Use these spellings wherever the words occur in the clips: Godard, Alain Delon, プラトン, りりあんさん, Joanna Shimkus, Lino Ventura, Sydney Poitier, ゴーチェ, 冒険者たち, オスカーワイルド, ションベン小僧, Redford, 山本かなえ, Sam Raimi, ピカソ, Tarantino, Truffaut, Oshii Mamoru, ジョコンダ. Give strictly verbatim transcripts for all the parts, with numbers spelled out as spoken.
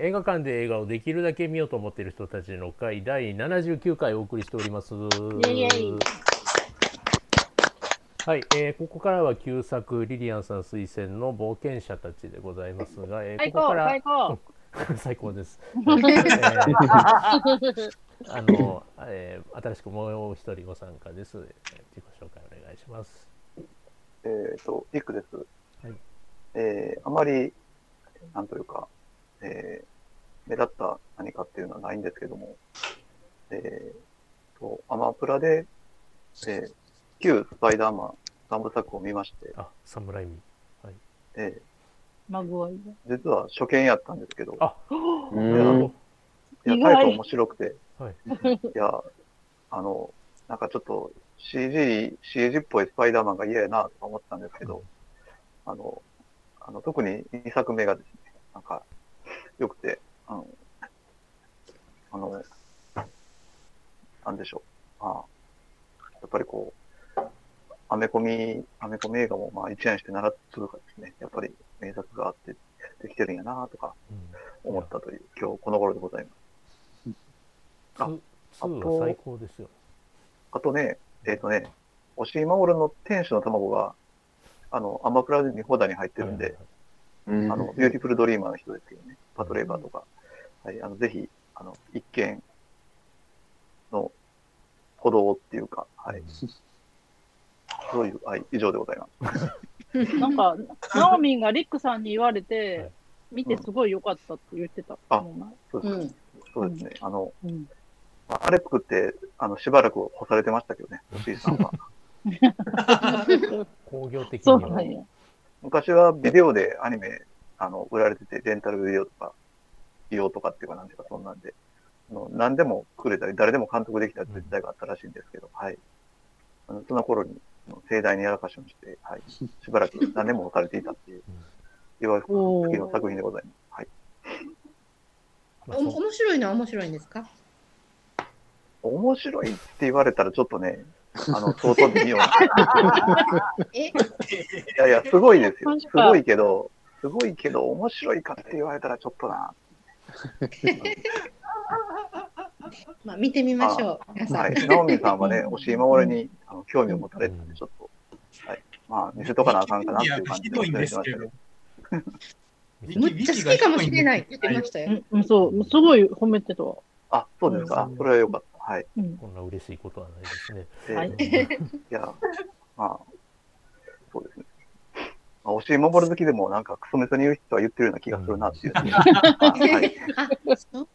映画館で映画をできるだけ見ようと思っている人たちの会だいななじゅうきゅうかいお送りしております。イエイ。はい、えー、ここからは旧作リリアンさん推薦の冒険者たちでございますが、えー、最高、ここから最高最高です、えーあのえー、新しくもう一人ご参加です。自己紹介お願いします。えーと、リックです。はい。えー、あまりなんというかえー、目立った何かっていうのはないんですけども、えー、とアマプラで、えー、旧スパイダーマンさんぶさくを見まして、あ、サムライミ、はい、えー、実は初見やったんですけど、あ、うん、いや大変面白くて、はい、いやあのなんかちょっと シージー シージー っぽいスパイダーマンが嫌やなと思ったんですけど、うん、あのあの特ににさくめがですね、なんかよくて、あの、あの、なんでしょう。ああ、やっぱりこう、アメコミ、アメコミ映画もまあ一覧してななつとかですね、やっぱり名作があってできてるんやなとか思ったという、うん、今日この頃でございます。うん、あ、あと、最高ですよ。あとね、えっ、ー、とね、押井守の天使の卵が、あの、アマプラで見放題に入ってるんで、はいはい、あのビューティフルドリーマーの人ですけどね、パトレーバーとか、はい、あのぜひあの一見の歩道っていうか、はい、そういう、はい、以上でございます。なんかナオミンがリックさんに言われて、はい、見てすごい良かったって言ってた。あ、そうです、うん、そうですね。あの、うん、あれ作ってあのしばらく干されてましたけどね、おしいさんは。工業的には。そうなんや。昔はビデオでアニメあの売られてて、レンタルビデオとか、利用とかっていうか何とかそんなんで、何でも作れたり、誰でも監督できた時代があったらしいんですけど、はい。あのその頃に盛大にやらかしをして、はい、しばらく何年も置かれていたっていう、いわゆる好きの作品でございます。はい。お面白いのは面白いんですか？面白いって言われたらちょっとね、あの相当微妙な。え？いやいやすごいですよ。すごいけど、すごいけど面白いかって言われたらちょっとな。まあ見てみましょう。はい。ナオミさんはね、押井守にあの興味を持たれてたんでちょっと、はい。まあ見せとかなあかんかなっていう感じで言ってましたけど。むっちゃ好きかもしれないって言ってましたよ。うん、そう、すごい褒めてた。あ、そうですか。それはよかった。はい、うん、こんな嬉しいことはないですね。えーはい、いや、まあ、そうですね。まあ、押井守好きでも、なんかクソメソに言う人は言ってるような気がするなっていう、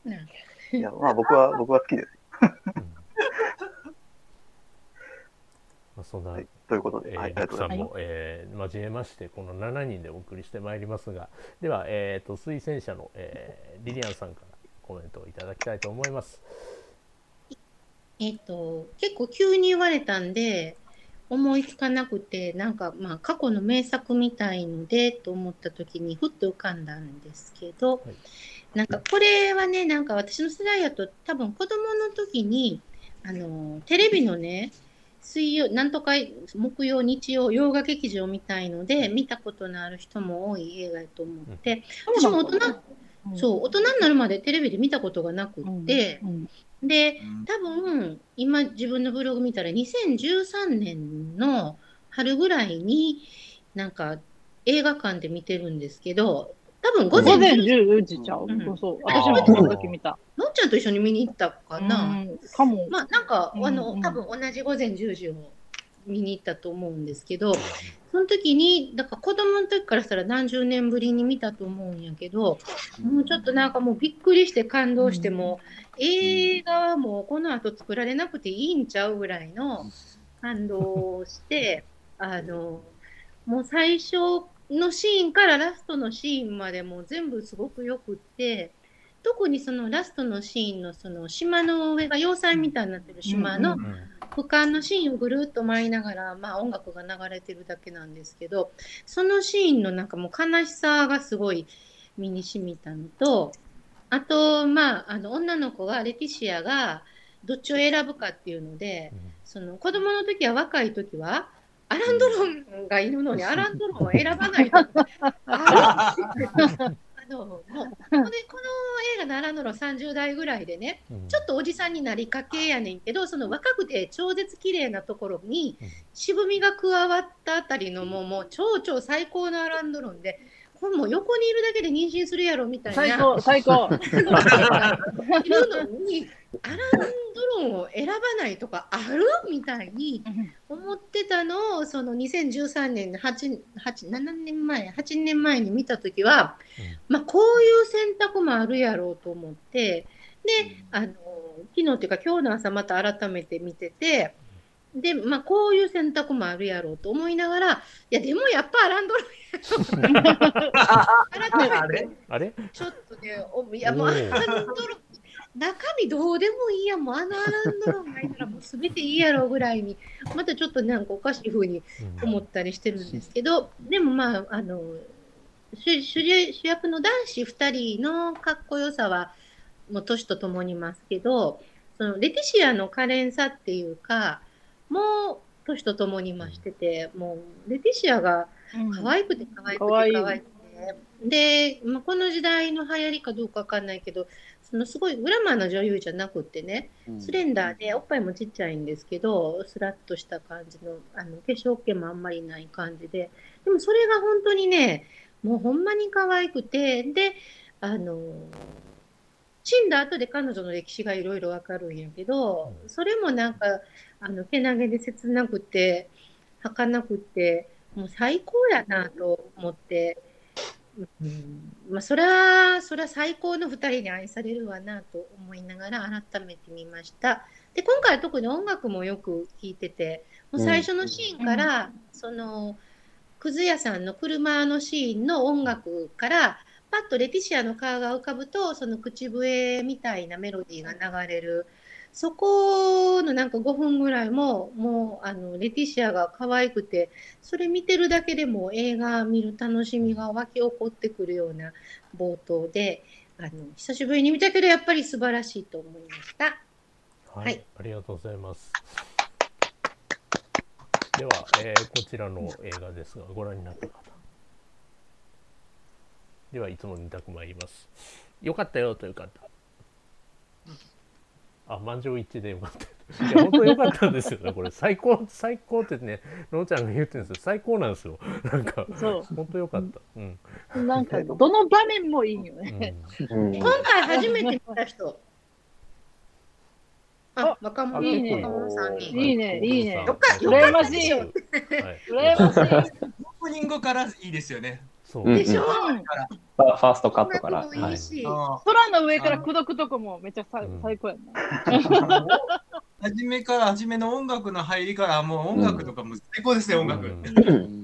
ね。いや、まあ、僕は、僕は好きです。うんまあ、そんな、はい、ということで、えーはい、リクさんも、えー、交えまして、このななにんでお送りしてまいりますが、では、えーと、推薦者の、えー、リリアンさんからコメントをいただきたいと思います。えー、と結構急に言われたんで思いつかなくて、なんかまあ過去の名作みたいのでと思った時にふっと浮かんだんですけど、はい、なんかこれはね、なんか私の世代だと多分子供の時にあのテレビのね、水曜なんとか木曜日曜洋画劇場みたいので見たことのある人も多い映画だと思って、うん、私も大人、うん、そう大人になるまでテレビで見たことがなくって、うんうん、で、多分今自分のブログ見たらにせんじゅうさんねんの春ぐらいになんか映画館で見てるんですけど、多分ごぜんじゅうじちゃう、うん、そうそう、私もその時見た、のっちゃんと一緒に見に行ったかな、かも、まあなんかあの多分同じごぜんじゅうじを見に行ったと思うんですけど、その時にだから子供の時からしたら何十年ぶりに見たと思うんやけど、もうちょっとなんかもうびっくりして感動しても、うん、映画はもうこの後作られなくていいんちゃうぐらいの感動をしてあのもう最初のシーンからラストのシーンまでもう全部すごくよくって、特にそのラストのシーンのその島の上が要塞みたいになってる島の、うんうんうんうん、俯瞰のシーンをぐるっと回りながら、まあ、音楽が流れてるだけなんですけど、そのシーンのなんかもう悲しさがすごい身に染みたのと、あと、まあ、あの女の子がレティシアがどっちを選ぶかっていうので、その子供の時は若い時はアランドロンがいるのにアランドロンを選ばないとああのこの映画の荒野のさんじゅう代ぐらいでね、ちょっとおじさんになりかけやねんけど、その若くて超絶綺麗なところに渋みが加わったあたりのも う, もう超超最高のアランドロンで、もう横にいるだけで妊娠するやろみたいな、最高最高いうのにアランドロンを選ばないとかあるみたいに思ってたのを、そのにせんじゅうさんねんのはちねんまえに見たときは、まあ、こういう選択もあるやろうと思って、であの昨日というか今日の朝また改めて見てて、でまあ、こういう選択もあるやろうと思いながら、いやでもやっぱアランドロンやろ改めてあれちょっとね、いやもうアランドロン中身どうでもいいや、もうあのアランドロンがいたらもう全ていいやろうぐらいに、またちょっとなんかおかしい風に思ったりしてるんですけど、でもまああの主、主役の男子ふたりのかっこよさはもう年とともにますけど、そのレティシアの可憐さっていうかもう年とともに増してて、もうレティシアが可愛くて可愛くて可愛くて、うん、可愛いで、まあ、この時代の流行りかどうかわかんないけど、そのすごいグラマーな女優じゃなくってね、スレンダーでおっぱいもちっちゃいんですけど、スラッとした感じの、あの化粧気もあんまりない感じで、でもそれが本当にね、もうほんまに可愛くて、であの死んだ後で彼女の歴史がいろいろわかるんやけど、それもなんかあのけなげで切なくて儚くて、もう最高やなと思って、うん、まあそりゃそりゃ最高のふたりに愛されるわなと思いながら改めて見ました。で今回は特に音楽もよく聴いてて、もう最初のシーンから、うん、そのくず屋さんの車のシーンの音楽から。パッとレティシアの顔が浮かぶと、その口笛みたいなメロディーが流れる、そこのなんかごふんぐらいももうあのレティシアが可愛くて、それ見てるだけでも映画見る楽しみが湧き起こってくるような冒頭で、あの久しぶりに見たけどやっぱり素晴らしいと思いました、はい、はい、ありがとうございます。では、えー、こちらの映画ですが、ご覧になった方ではいつもに択参ります。良かったよという方。あ、満場一致で良かった。いや本当良かったんですよね。これ最高最高ってね、のんちゃんが言ってるんですよ。最高なんですよ。なんか本当良かった。うん。なんかどの場面もいいよね。うんうん、今回初めて見た人。あ、若者いいね。いいねいいね。よか羨ましいよ。羨ましい。オープニングからいいですよね。そうでしょ、うんうん、ファーストカットからいいし、はい、空の上からくどくとこもめっちゃ最高やな。初めから初めの音楽の入りからもう音楽とかも最高ですね、うん、音楽、うん、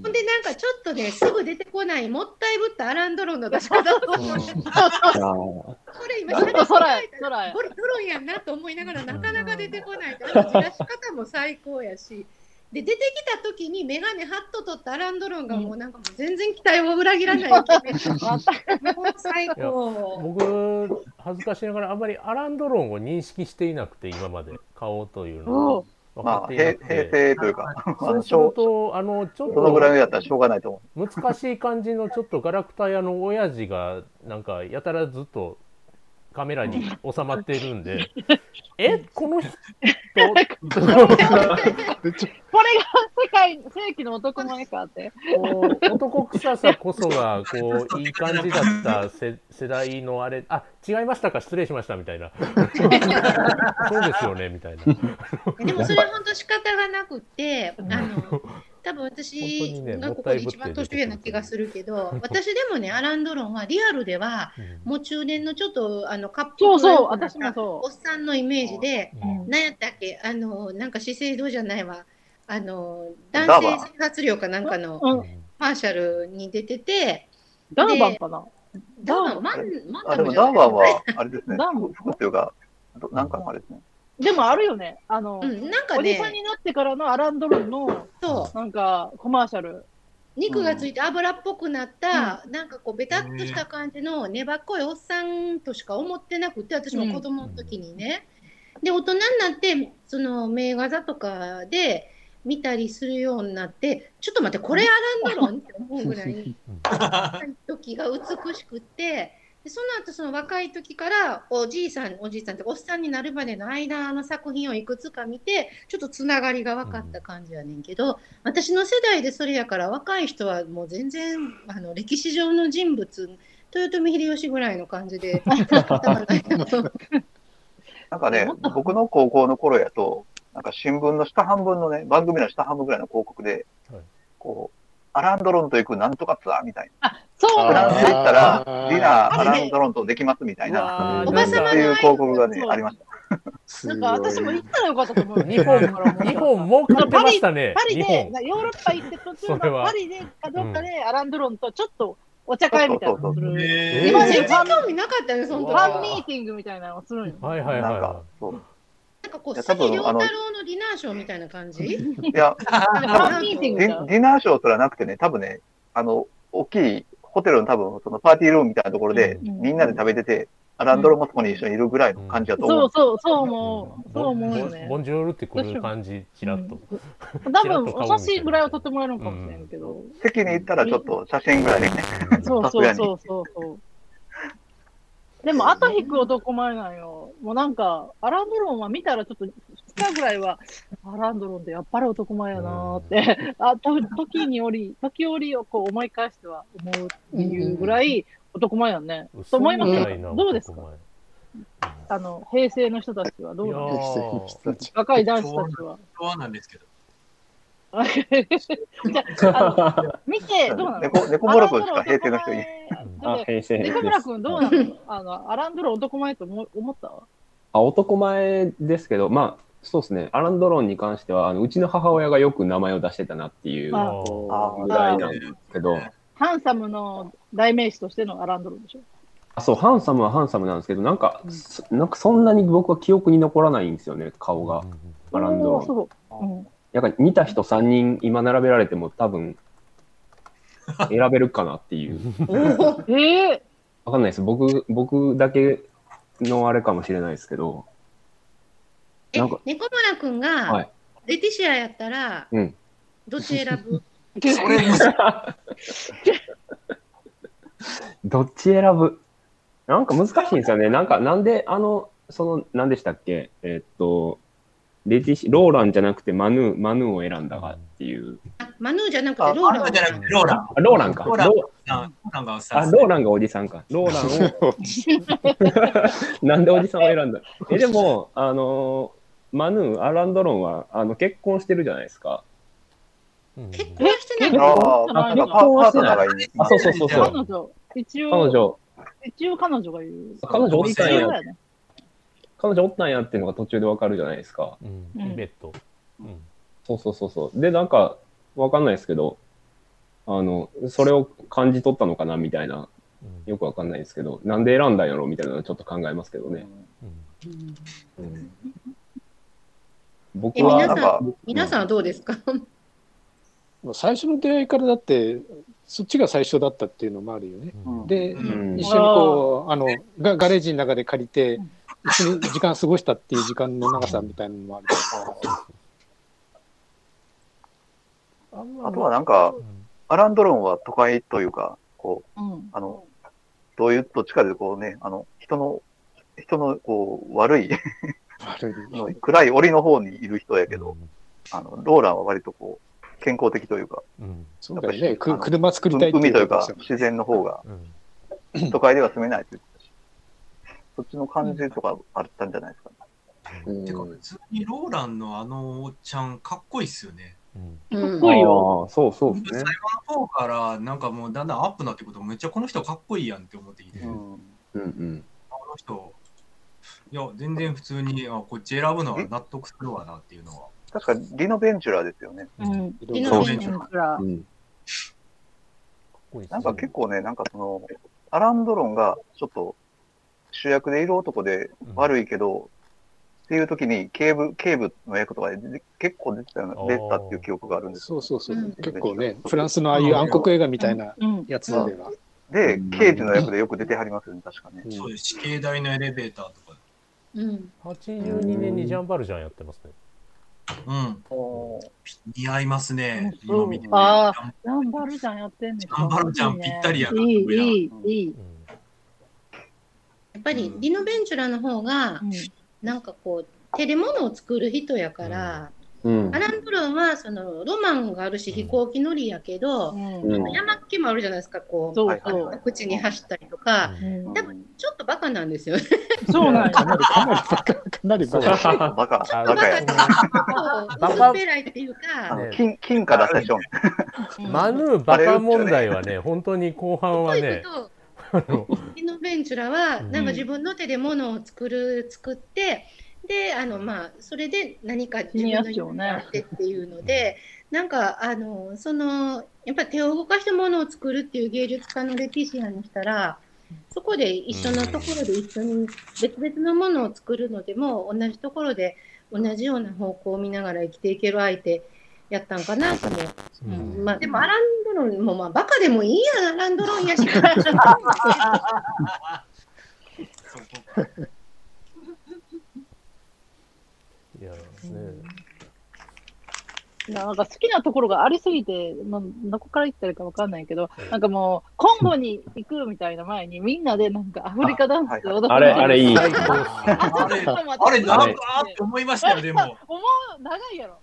でなんかちょっとねすぐ出てこないもったいぶったアランドロンの出し方を思ってこれ今喋ってこないからこれドロンやんなと思いながらなかなか出てこないから出し方も最高やし、で出てきた時にメガネハッと取ったアランドロンがもうなんかもう全然期待を裏切らないわけで最高。僕恥ずかしながらあんまりアランドロンを認識していなくて、今まで顔というのを分かっていなくて、まあ、平成というかそうするとあのちょっとどのぐらいのやったらしょうがないと思う。難しい感じのちょっとガラクタ屋の親父がなんかやたらずっとカメラに収まってるんでえこの人これが世界世紀の男前かって男臭さこそがこういい感じだった世代のあれ、あ違いましたか失礼しましたみたいなそうですよねみたいなでもそれ本当仕方がなくて、あの多分私がここで一番年上な気がするけど、私でもねアランドロンはリアルではもう中年のちょっとあのカップルのおっさんのイメージで、何やったっけあのなんか資生堂じゃないわあの男性生活量かなんかのマーシャルに出てて、ダーバンかなダーバンあでもダーバンはあれですね服っていうかなんかのあれですね。でもあるよね。あの、うん、なんかね、おじさんになってからのアランドロンのなんかコマーシャル、肉がついて油っぽくなった、うん、なんかこうベタっとした感じの粘っこいおっさんとしか思ってなくて、私も子供の時にね、うん、で大人になってその名画座とかで見たりするようになって、ちょっと待ってこれあらんだろうって思うぐらい若い時が美しくて、でその後その若い時からおじいさんおじいさんっておっさんになるまでの間の作品をいくつか見てちょっとつながりが分かった感じやねんけど、うん、私の世代でそれやから若い人はもう全然あの歴史上の人物豊臣秀吉ぐらいの感じでなんかね僕の高校の頃やとなんか新聞の下半分のね番組の下半分ぐらいの広告で、はい、こうアランドロンと行くなんとかツアーみたいな。あ、そうフランス行ったらディナーアランドロンとできますみたいな。おばさまいう広告がねありました。なんか私も行ったらよかったと思う。日本からも日本もうかってましたね。パリでヨーロッパ行って途中のパリでかどっかで、うん、アランドロンとちょっとお茶会みたいなのをする。今全然興味なかったねその時は。ファンミーティングみたいなのをするよ。はいはいはい。なんかそう。なんかこう佐々木良太郎のディナーショーみたいな感じ？いや、ディナーショーすらなくてね、多分ね、あの大きいホテルの多分そのパーティールームみたいなところで、うん、みんなで食べてて、うん、アランドロンもそこに一緒にいるぐらいの感じだと思う。うん、そうそうそう思う、そう思うよね。ボンジュールってこういう感じちらっと。うん、多分お写真ぐらいは撮ってもらえるのかもしれないけど、うん。席に行ったらちょっと写真ぐらいでね。そうそうそうそうそう。でも、あと引く男前なんよ。もうなんか、アランドロンは見たらちょっとふつかぐらいは、アランドロンってやっぱり男前やなーって、あ、たぶん時により、時折をこう思い返しては思うっていうぐらい男前やね。と思いますけど、どうですかあの、平成の人たちはどうなんですか若い男子たちは。そうなんですけど。じゃあ見てどうなの？猫村君しか平成の人いない。猫村君どうなの？あのアランドロン男前と思った？あ男前ですけど、まあそうですね。アランドロンに関してはあのうちの母親がよく名前を出してたなっていうぐらいなんですけど。ハンサムの代名詞としてのアランドロンでしょ？あそうハンサムはハンサムなんですけどなんか、うん、なんかそんなに僕は記憶に残らないんですよね顔が、うん、アランドロン。やっぱり見た人さんにん今並べられても多分選べるかなっていうえ分かんないです僕僕だけのあれかもしれないですけどなんかえ猫村くんがレティシアやったら、はい、どっち選ぶそれどっち選ぶなんか難しいんですよねなんかなんであのその何でしたっけえー、っとレディシローランじゃなくてマヌー、マヌーを選んだがっていう。マヌーじゃなくてローラン。じゃなくてローラン。ローランか。ローラン。ローランがおじさんか。ローランを。なんでおじさんを選んだ。えでもあのマヌーアランドロンはあの結婚してるじゃないですか。結婚してないの？あ結婚してない。あそうそうそうそう。彼女一応彼女一応彼女が言う。彼女おじさんや。彼女おったんやっていうのが途中でわかるじゃないですか。うん、ベッド。うん、そうそうそうそう。でなんかわかんないですけど、あのそれを感じ取ったのかなみたいな、よくわかんないですけど、なんで選んだんやろみたいなのちょっと考えますけどね。うんうん、僕はなんか皆さん、皆さんはどうですか。最初の出会いからだってそっちが最初だったっていうのもあるよね。うん、で、うん、一緒にこうあのガレージの中で借りて。うん一緒に時間過ごしたっていう時間の長さみたいなのもあるあとはなんか、うん、アランドロンは都会というかこう、うん、あのどういうどっちかでこうねあの人の人のこう悪い暗い檻の方にいる人やけど、うん、あのローランは割とこう健康的というか、うん、そうだよね車作りたいっていう海というか自然の方が、うん、都会では住めないというそっちの感じとかあったんじゃないですか、ね。てか普通にローランのあのおっちゃんかっこいいっすよね。うん、かっこいいよ。あそうそう、ね。最後の方からなんかもうだんだんアップなってことめっちゃこの人かっこいいやんって思ってきて。うんうん、あの人いや全然普通にあこっち選ぶのは納得するわなっていうのは。確かリノベンチュラですよね。うん、リノベンチュラ。うん、なんか結構ねなんかそのアランドロンがちょっと主役でいる男で悪いけど、うん、っていう時に警部警部の役とかで結構出てたっていう記憶があるんですよ。そうそうそう、うん、結構ねフランスのああいう暗黒映画みたいなやつでは、うんうん、で刑事の役でよく出てはりますよね確かね、うん、そうです死刑台のエレベーターとか、うん、はちじゅうにねんにジャン・バルジャンやってますね、うん。似合いますね。今見てね。ああ、ランバルジャンやってんね。ランバルジャンぴったりやな。いい、いい、いい。やっぱりリノベンチュラの方が、うん、なんかこう手で物を作る人やから、うん、アラン・ドゥルンはそのロマンがあるし飛行機乗りやけど、うん、山っ気もあるじゃないですか、こうそうそう口に走ったりとか、うん、多分ちょっとバカなんですよね。そうなんかなりかなりバカバカちょっとバカや薄っぺらいっていうか、ね、金金貨出せしょマヌーバカ問題はね本当に後半はねリノベンチュラはなんか自分の手で物を作る作ってであのまあそれで何か自分のようになってっていうのでなんかあのそのやっぱり手を動かして物を作るっていう芸術家の歴史やにしたらそこで一緒のところで一緒に別々のものを作るのでも同じところで同じような方向を見ながら生きていける相手やったんかなと思う、うんまあ、でもアランドロンもまあバカでもいいやアランドロンやしいやねうん、なんか好きなところがありすぎて、まあ、どこから行ったらいいか分かんないけど、なんかもうコンゴに行くみたいな前にみんなでなんかアフリカダンスを踊って、あれあれいい、あれ長いって思いましたよでも、もう長いやろ。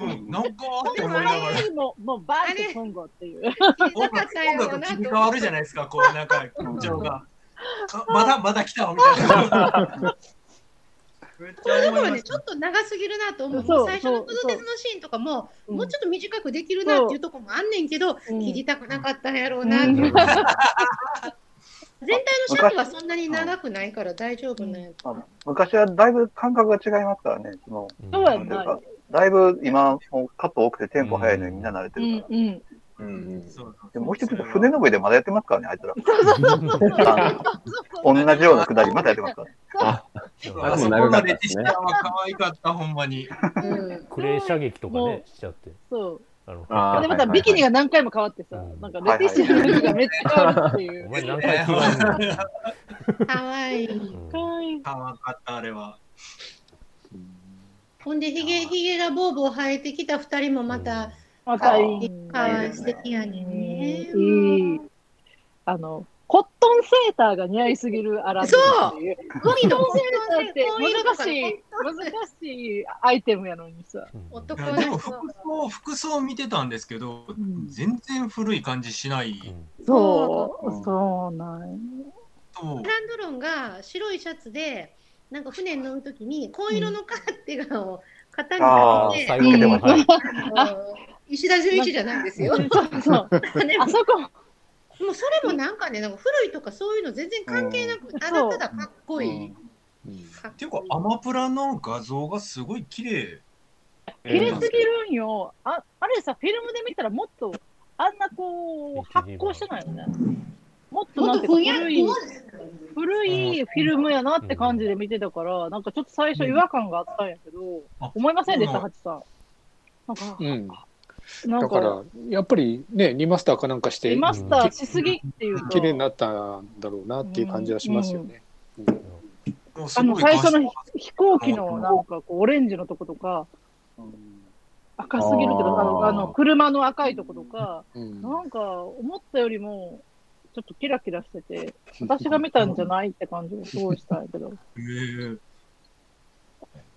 うん、なんかあって思いながらもう、もうバーってコンゴっていう音楽と切り替わるじゃないですか、こうなんか気持ちがまだまだ来たわみたいなこれでもね、ちょっと長すぎるなと思う。最初のプロテスのシーンとかも、うん、もうちょっと短くできるなっていうところもあんねんけど、うん、切りたくなかったんやろうなって、うんうん、全体の尺はそんなに長くないから大丈夫なんやと。昔はだいぶ感覚が違いますからね。そのそうやないだいぶ今もうカット多くてテンポ早いのにみんな慣れてるから、うんうんうん、でもう一つ船の上でまだやってますからねあいつら同じような下りまたやってますからああそこのレジスターは可愛かったほんまに、うん、クレー射撃とかねしちゃってそうあのあでまたビキニが何回も変わってさ、うん、なんかレティッシュの色がめっちゃ変わるっていう、はいはいはい、かわいいかわいいかわかったあれはほんでヒゲヒゲがボーボー生えてきたふたりもまた、うん、かわいい素敵やねね、うんうん、あのコットンセーターが似合いすぎるアランドっていうコットンセーターって難しい難しいアイテムやのにさ、うん、でも服装服装見てたんですけど、うん、全然古い感じしない、うん、そう、うん、そうなんアランドロンが白いシャツでなんか船に乗るときに紺色のカーテガンを肩にかけて、うんあはい、石田純一じゃないんですよそうそうあそこもうそれもなんかねなんか古いとかそういうの全然関係なく、うん、ただただかっこいい、うんうん、っていうかアマプラの画像がすごい綺麗綺麗すぎるんよ あ, あれさフィルムで見たらもっとあんなこう発光してないよねもっとなんて古い古いフィルムやなって感じで見てたからなんかちょっと最初違和感があったんやけど、うん、思いませんでしたハチさんなんか、うん、なんかだからやっぱりねリマスターかなんかしてリマスターしすぎっていうと綺麗になったんだろうなっていう感じはしますよね、うんうんうん、あの最初の飛行機のなんかこうオレンジのとことか、うん赤すぎるけどああのあの車の赤いとことか、うん、なんか思ったよりもちょっとキラキラしてて、私が見たんじゃないって感じがすごいしたんやけど。えー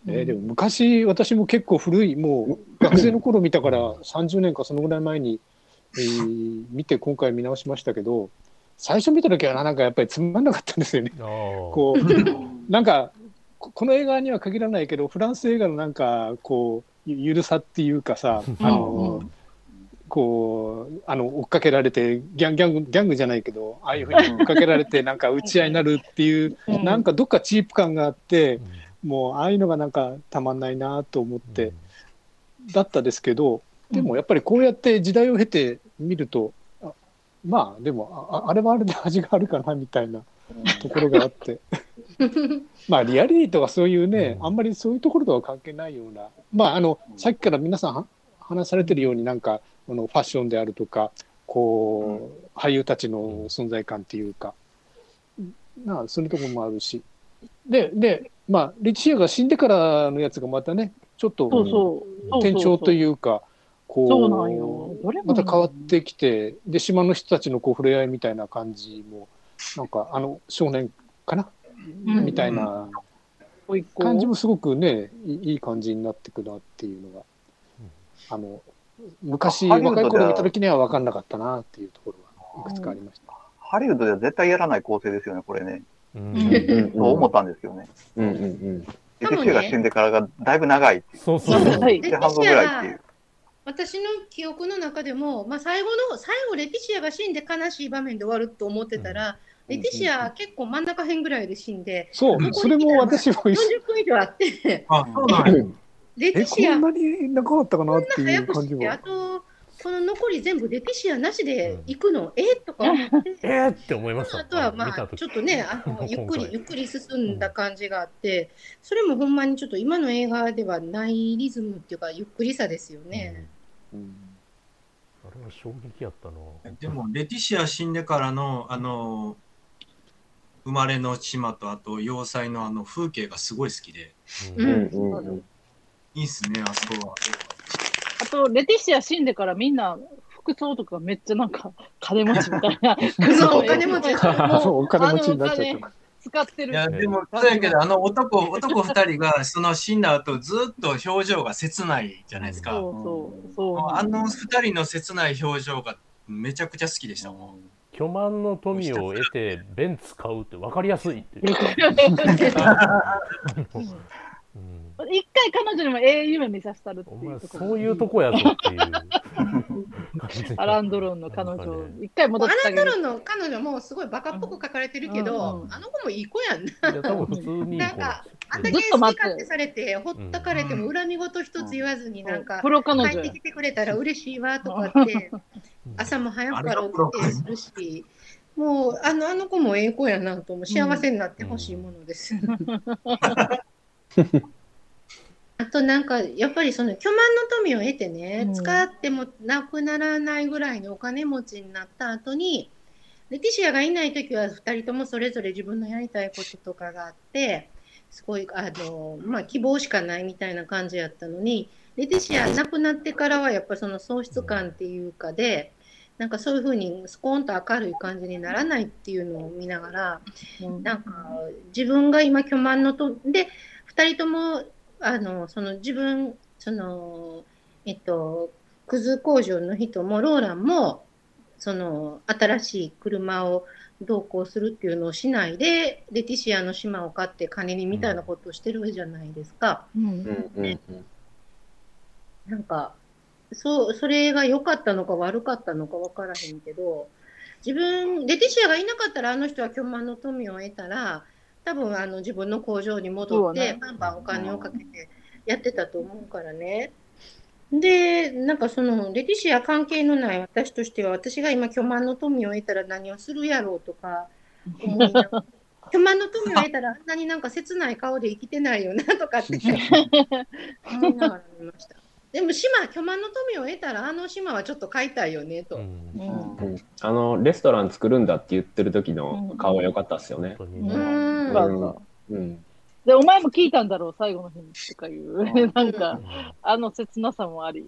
えー、でも昔、私も結構古い、もう学生の頃見たからさんじゅうねんかそのぐらい前に、えー、見て今回見直しましたけど、最初見た時はなんかやっぱりつまんなかったんですよね。こうなんかこの映画には限らないけど、フランス映画のなんかこうゆるさっていうかさ、あのーこうあの追っかけられてギャンギャンギャングじゃないけどああいうふうに追っかけられてなんか打ち合いになるっていうなんかどっかチープ感があってもうああいうのがなんかたまんないなと思ってだったですけどでもやっぱりこうやって時代を経て見るとあまあでも あ, あれはあれで味があるかなみたいなところがあってまあリアリティとかそういうねあんまりそういうところとは関係ないようなまああのさっきから皆さん話されてるようになんかこのファッションであるとかこう、うん、俳優たちの存在感っていうか、うん、なそういうところもあるしでで、まあ、リチシアが死んでからのやつがまたねちょっと転調というかこうまた変わってきて、で島の人たちのこう触れ合いみたいな感じもなんかあの少年かなみたいな感じもすごくねいい感じになってくなっていうのがあの昔若い頃見た時には分かんなかったなっていうところがいくつかありました。ハリウッドでは絶対やらない構成ですよねこれね、うん、そう思ったんですよね、うんうんうん、でテシアが死んでからがだいぶ長いっていう、そうそう半分ぐらいっていう。私の記憶の中でも、まあ、最後の最後レティシアが死んで悲しい場面で終わると思ってたら、うん、レティシア結構真ん中辺ぐらいで死んで、そう、それも私もよんじゅっぷん以上あって、あ、そうなん、レティシアこんなになかったかなっていう感じも、あとこの残り全部レティシアなしで行くの、うん、えとか思ってえーって思いました。あとはまあちょっとねあのゆっくりゆっくり進んだ感じがあって、うん、それもほんまにちょっと今の映画ではないリズムっていうかゆっくりさですよね、うんうん、あれは衝撃やったな。でもレティシア死んでからのあの生まれの島とあと要塞のあの風景がすごい好きで、うんうんうん、いいっすね、あそこは。あと、レティシア死んでからみんな服装とかめっちゃなんか金持ちみたいな。そう、お金持ち。そう、お金持ちになっちゃった。使ってる。いや、でも、そうやけど、あの男、男二人がその死んだ後、ずっと表情が切ないじゃないですか。そうそうそう。あの二人の切ない表情がめちゃくちゃ好きでしたもん。巨万の富を得て、ベンツ買うって分かりやすいっていう。うん、一回彼女にもええ夢見させたるっていうところ、そういうとこやぞっていうアランドロンの彼女、一回戻ってあげる。アランドロンの彼女もすごいバカっぽく書かれてるけど、うん、あの子もいい子やんな。いや多分普通になんかあんだけ好き勝手されてほったかれても恨み事一つ言わずになんか、うんうん、帰ってきてくれたら嬉しいわとかって朝も早くから起きてするし、もうあの、あの子もええ子やなと思う。幸せになってほしいものです、うんうんあとなんかやっぱりその巨万の富を得てね、うん、使ってもなくならないぐらいのお金持ちになった後にレティシアがいない時はふたりともそれぞれ自分のやりたいこととかがあってすごいあの、まあ、希望しかないみたいな感じやったのに、レティシア亡くなってからはやっぱその喪失感っていうかで、なんかそういう風にスコーンと明るい感じにならないっていうのを見ながら、うん、なんか自分が今巨万のとでふたりともあのその自分そのえっとクズ工場の人もローランもその新しい車を同行するっていうのをしないでレティシアの島を買って金にみたいなことをしてるじゃないですか、うんうんね、なんか そ, それが良かったのか悪かったのか分からへんけど、自分レティシアがいなかったらあの人は巨万の富を得たら多分あの自分の工場に戻ってバンバンお金をかけてやってたと思うからね。でなんかそのレティシア関係のない私としては、私が今巨万の富を得たら何をするやろうとか思いながら巨万の富を得たらあんなになんか切ない顔で生きてないよなとかって思いながら見ました。でも島巨万の富を得たらあの島はちょっと買いたいよねと、うんうん、あのレストラン作るんだって言ってる時の顔は良かったですよね、うんうんうん、でお前も聞いたんだろう最後の日にとかいうなんかあの切なさもあり、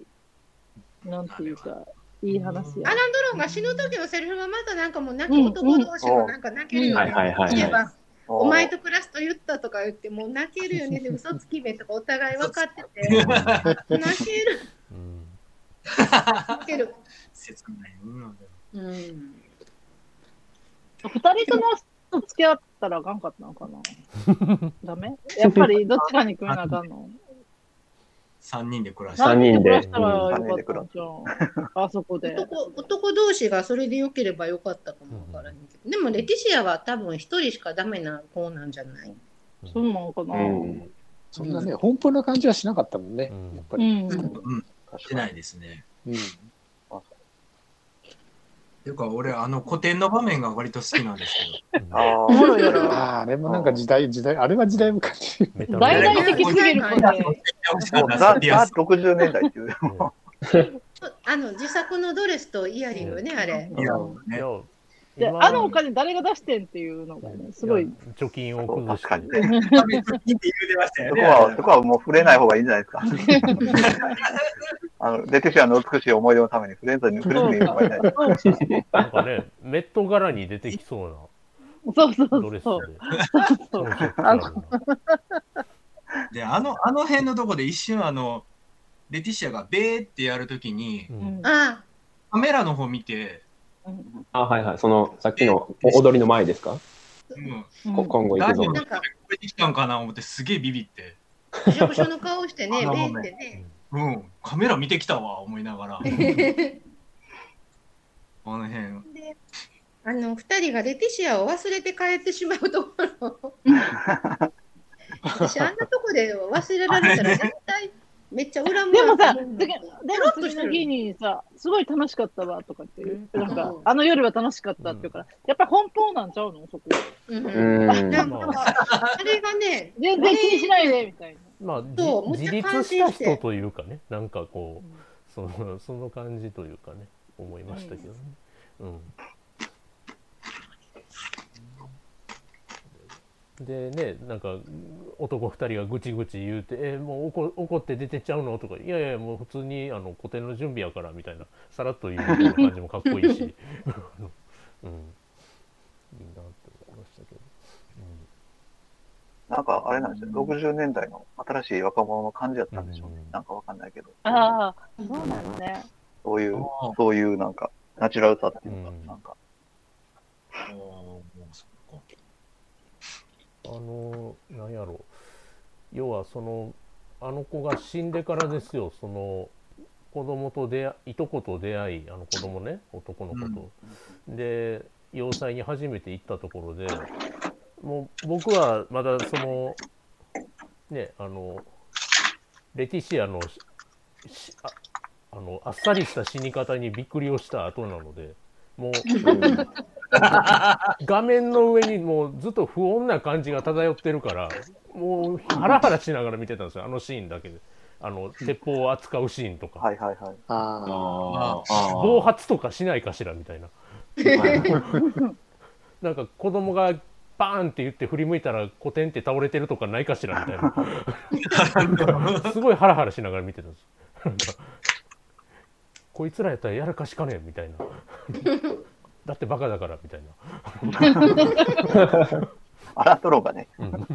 なんていうかいい話や。アランドロンが死ぬ時のセリフがまたなんかもう泣き男同士のなんか泣けるよね、言えばお前と暮らすと言ったとか言ってもう泣けるよね、で嘘つきめとかお互い分かってて泣ける泣ける切ない、うんうん、ふたりとも付き合ったらあかんかったのかなダメやっぱりどっちかに組めなあかんのさんにんで暮らしたらよかったじゃんあそこで 男, 男同士がそれで良ければよかったかもわからないけど、うん、でもレティシアは多分一人しかダメな子なんじゃない、うん、そうなのかな、うん、そんなね奔放な感じはしなかったもんね、うん、やっぱり、うんうん、してないですね、うん、っていうか俺あの古典の場面が割と好きなんですけどあああれもなんか時代時代あれは時代昔大々的すぎるのでザ・ろくじゅうねんだいっていうあの自作のドレスとイヤリングね、あれ、うん、いや、ね、で、あのお金誰が出してんっていうのがね、すごい。い貯金を崩して。確かにね。貯金って言ってましたよね。そこは、そこはもう触れない方がいいんじゃないですか。あの、レテシアの美しい思い出のために触れずに、触れずに言えばいいんじゃないですか。なんかね、メット柄に出てきそうな。そうそうそう。ドレスで。そうそう。あの、で、あの、あの辺のとこで一瞬あの、レティシアがベーってやるときに、うん、カメラの方見て、うん、あ、はいはい、そのさっきの踊りの前ですか？うん、こ今後行くぞ。なんかこれできたんかなと思ってすげえビビって。びしょびしょの顔してね、ベーってね。うん、カメラ見てきたわ思いながら。この辺。で、あの二人がレティシアを忘れて帰ってしまうところ。私あんなとこで忘れられたら絶対。めっちゃ恨む。でもさ、でも次の日にさ、すごい楽しかったわとかっていう、なんか、うん、あの夜は楽しかったっていうから、やっぱり奔放なんちゃうのそこ。うんうん、なんかあれがね、全然気にしないでみたいな。まあ自立した人というかね、なんかこう、うん、そのその感じというかね、思いましたけどね。うんでね、なんか男ふたりがぐちぐち言うて、えー、もう怒、怒って出てっちゃうのとか、いやいやもう普通にあの個展の準備やからみたいなさらっと言う感じもかっこいいし、うん、いいなって思いましたけど、うん、なんかあれなんですよ、ろくじゅうねんだいの新しい若者の感じだったんでしょうね、うん、なんかわかんないけど、ああそうなのね、そういうそういうなんかナチュラルさっていうか、うん、なんか。あのなんやろう、要はそのあの子が死んでからですよ、その子供と出会いとこと出会い、あの子供ね、男の子と、うん、で要塞に初めて行ったところで、もう僕はまだそのね、あのレティシアのあ、あのあっさりした死に方にびっくりをした後なので、もう画面の上にもうずっと不穏な感じが漂ってるから、もうハラハラしながら見てたんですよ、あのシーンだけで、あの鉄砲を扱うシーンとか、はいはいはい、ああ暴発とかしないかしらみたいななんか子供がバーンって言って振り向いたらコテンって倒れてるとかないかしらみたいなすごいハラハラしながら見てたんですよこいつらやったらやらかしかねえみたいなだってバカだからみたいなアラトロがね、うん、う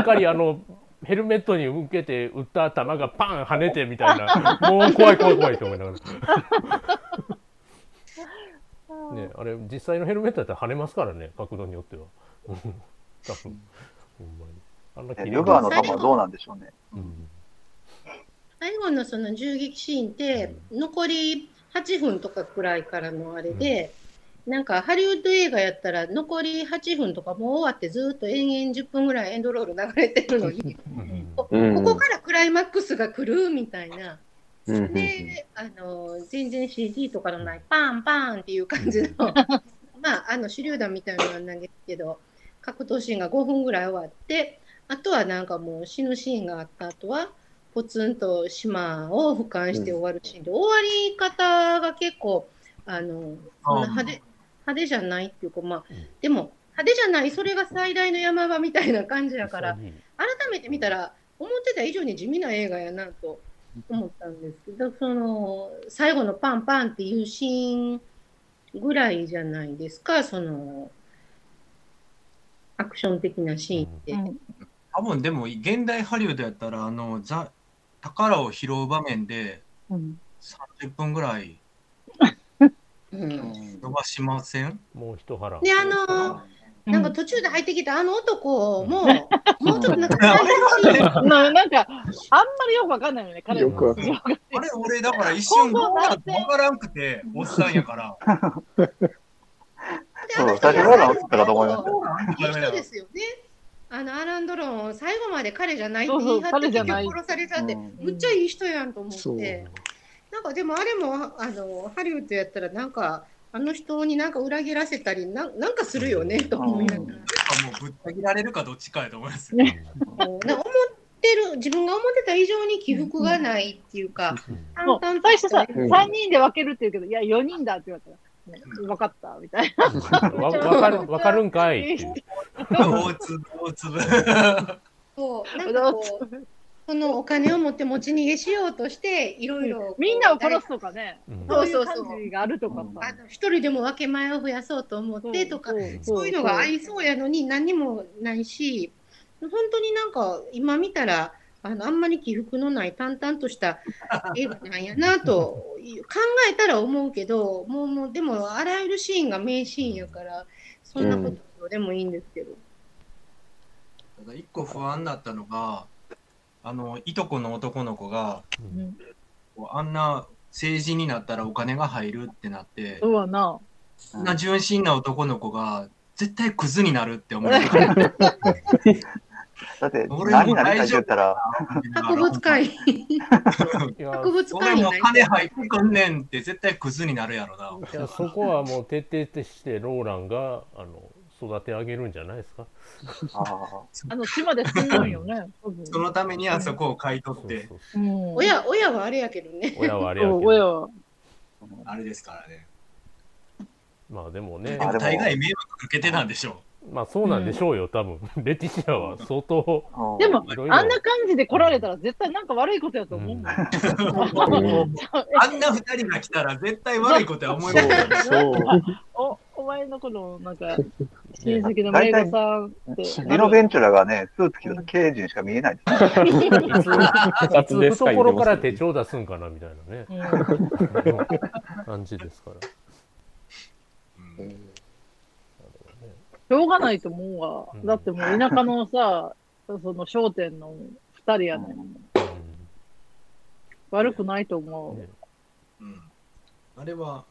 っかりあのヘルメットに向けて撃った弾がパン跳ねてみたいなもう怖い怖い怖いと思いながらね、あれ実際のヘルメットだったら跳ねますからね、角度によっては多分ほんまに。ヨガの弾はどうなんでしょうね、うん、最後のその銃撃シーンって、うん、残りはちふんとかくらいからのあれで、うん、なんかハリウッド映画やったら残りはちふんとかもう終わってずっと延々じゅっぷんぐらいエンドロール流れてるのにこ, ここからクライマックスが来るみたいな、うん、であの全然 シージー とかのないパンパンっていう感じのまああの手榴弾みたいなのなんですけど、格闘シーンがごふんぐらい終わって、あとはなんかもう死ぬシーンがあった後はポツンと島を俯瞰して終わるシーンで、うん、終わり方が結構あのそんな派手、派手じゃないっていうか、まあ、うん、でも派手じゃない、それが最大の山場みたいな感じだから、改めて見たら思ってた以上に地味な映画やなと思ったんですけど、その最後のパンパンっていうシーンぐらいじゃないですか、そのアクション的なシーンって、うん、多分でも現代ハリウッドやったらあのザ宝を拾う場面でさんじゅっぷんぐらい伸ばしません？もう一腹で、あのー、なんか途中で入ってきたあの男も、うん、もうちょっとなんか大変しいなんかあんまりよくわかんないよね、彼のよくあれ俺だから一瞬どうなってわからんくて、おっさんやからそう、最初どうなってたかと思いました。いい人ですよね、あのアラン・ドロン、最後まで彼じゃないって言い張って結局殺されたって、むっちゃいい人やんと思って、なんかでもあれもあのハリウッドやったらなんかあの人になんか裏切らせたりな ん, なんかするよねと思いながら、もうぶった切られるかどっちかやと思いますね思ってる、自分が思ってた以上に起伏がないっていうか、もう最初ささんにんで分けるって言うけど、いやよにんだって言われたら分かったみたいな、うん、分, かる分かるんかいっていう大粒大粒そうなんかこうそのお金を持って持ち逃げしようとしていろいろみんなを殺すとかね、うん、そういう感じがあるとかさ、一人でも分け前を増やそうと思ってとか、そう、そう、そう、そういうのがありそうやのに何もないし、本当になんか今見たらあのあんまり起伏のない淡々とした映画なんやなと考えたら思うけど、もう、もうでもあらゆるシーンが名シーンやからそんなことでもいいんですけど、うん、ただ一個不安だったのがあのいとこの男の子が、うん、あんな成人になったらお金が入るってなって、うわな、そんな純真な男の子が絶対クズになるって思う。だって何なりたいって言ったら博物会博物会になりたい、金入ってくんねんって絶対クズになるやろな。いやそこはもう徹底してローランがあの育て上げるんじゃないですか。ああの島で住んでるよねそのためにあそこを買い取ってそうそうそう、うん、親, 親はあれやけどね親はあれやけど親はあれですからね。まあでもね、でも大概迷惑かけてたんでしょう。まあそうなんでしょうよ、うん、多分レティシアは相当でもあんな感じで来られたら絶対なんか悪いことやと思う、うん、あんな二人が来たら絶対悪いことは思いますそうそうお, お前のこのなんか親戚の迷子さんってビノベンチュラがねスーツ着た刑事にしか見えないですところから手帳出すんかなみたいなね、うん、感じですから、うんしょうがないと思うわ、うん、だってもう田舎のさその商店のふたりやね、うん、悪くないと思う、ねうん、あれは